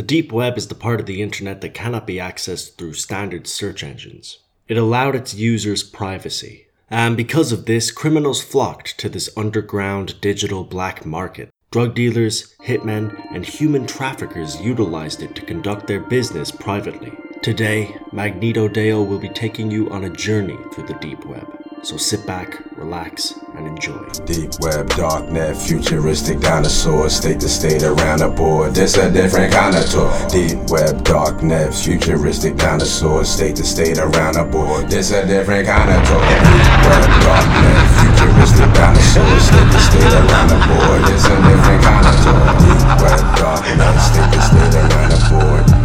The deep web is the part of the internet that cannot be accessed through standard search engines. It allowed its users privacy. And because of this, criminals flocked to this underground digital black market. Drug dealers, hitmen, and human traffickers utilized it to conduct their business privately. Today, Magneto Dayo will be taking you on a journey through the deep web. So sit back, relax, and enjoy. Deep web, darknet, futuristic dinosaurs, state to state around the board. This a different kind of tour. Deep web, darknet, futuristic dinosaurs, state to state around the board. This a different kind of tour. Deep web, darknet, futuristic dinosaurs, state to state around the board. This a different kind of tour. Deep web, darknet, state to state around the board.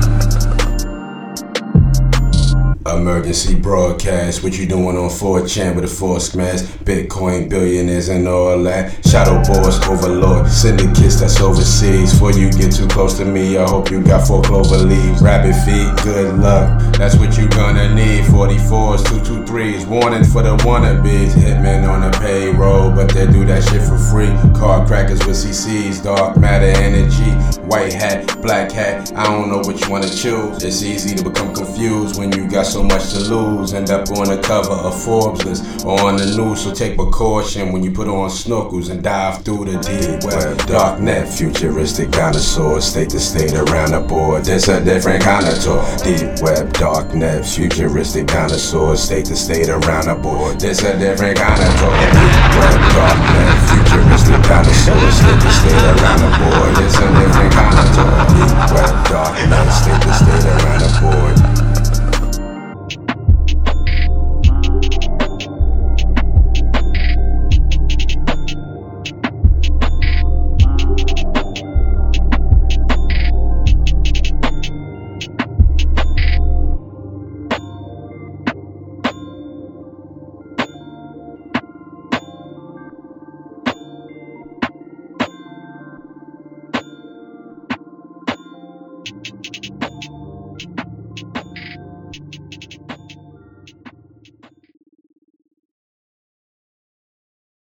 Emergency broadcast, what you doing on 4chan with a force smash? Bitcoin billionaires and all that. Shadow boss, overlord, syndicates that's overseas. Before you get too close to me, I hope you got 4 clover leaves. Rabbit feet, good luck, that's what you gonna need. 44s, 223s, warning for the wannabes. Hitmen on the payroll, but they do that shit for free. Card crackers with CCs, dark matter energy. White hat, black hat, I don't know which one to choose. It's easy to become confused when you got so much to lose. End up on the cover of Forbes list or on the news, so take precaution when you put on snorkels and dive through the deep web. Darknet, futuristic dinosaurs, state to state around the board. This a different kind of tour. Deep web, darknet, futuristic dinosaurs, state to state around the board. This a different kind of tour. Deep web, darknet, futuristic dinosaurs, state to state around the board. This a different kind of tour.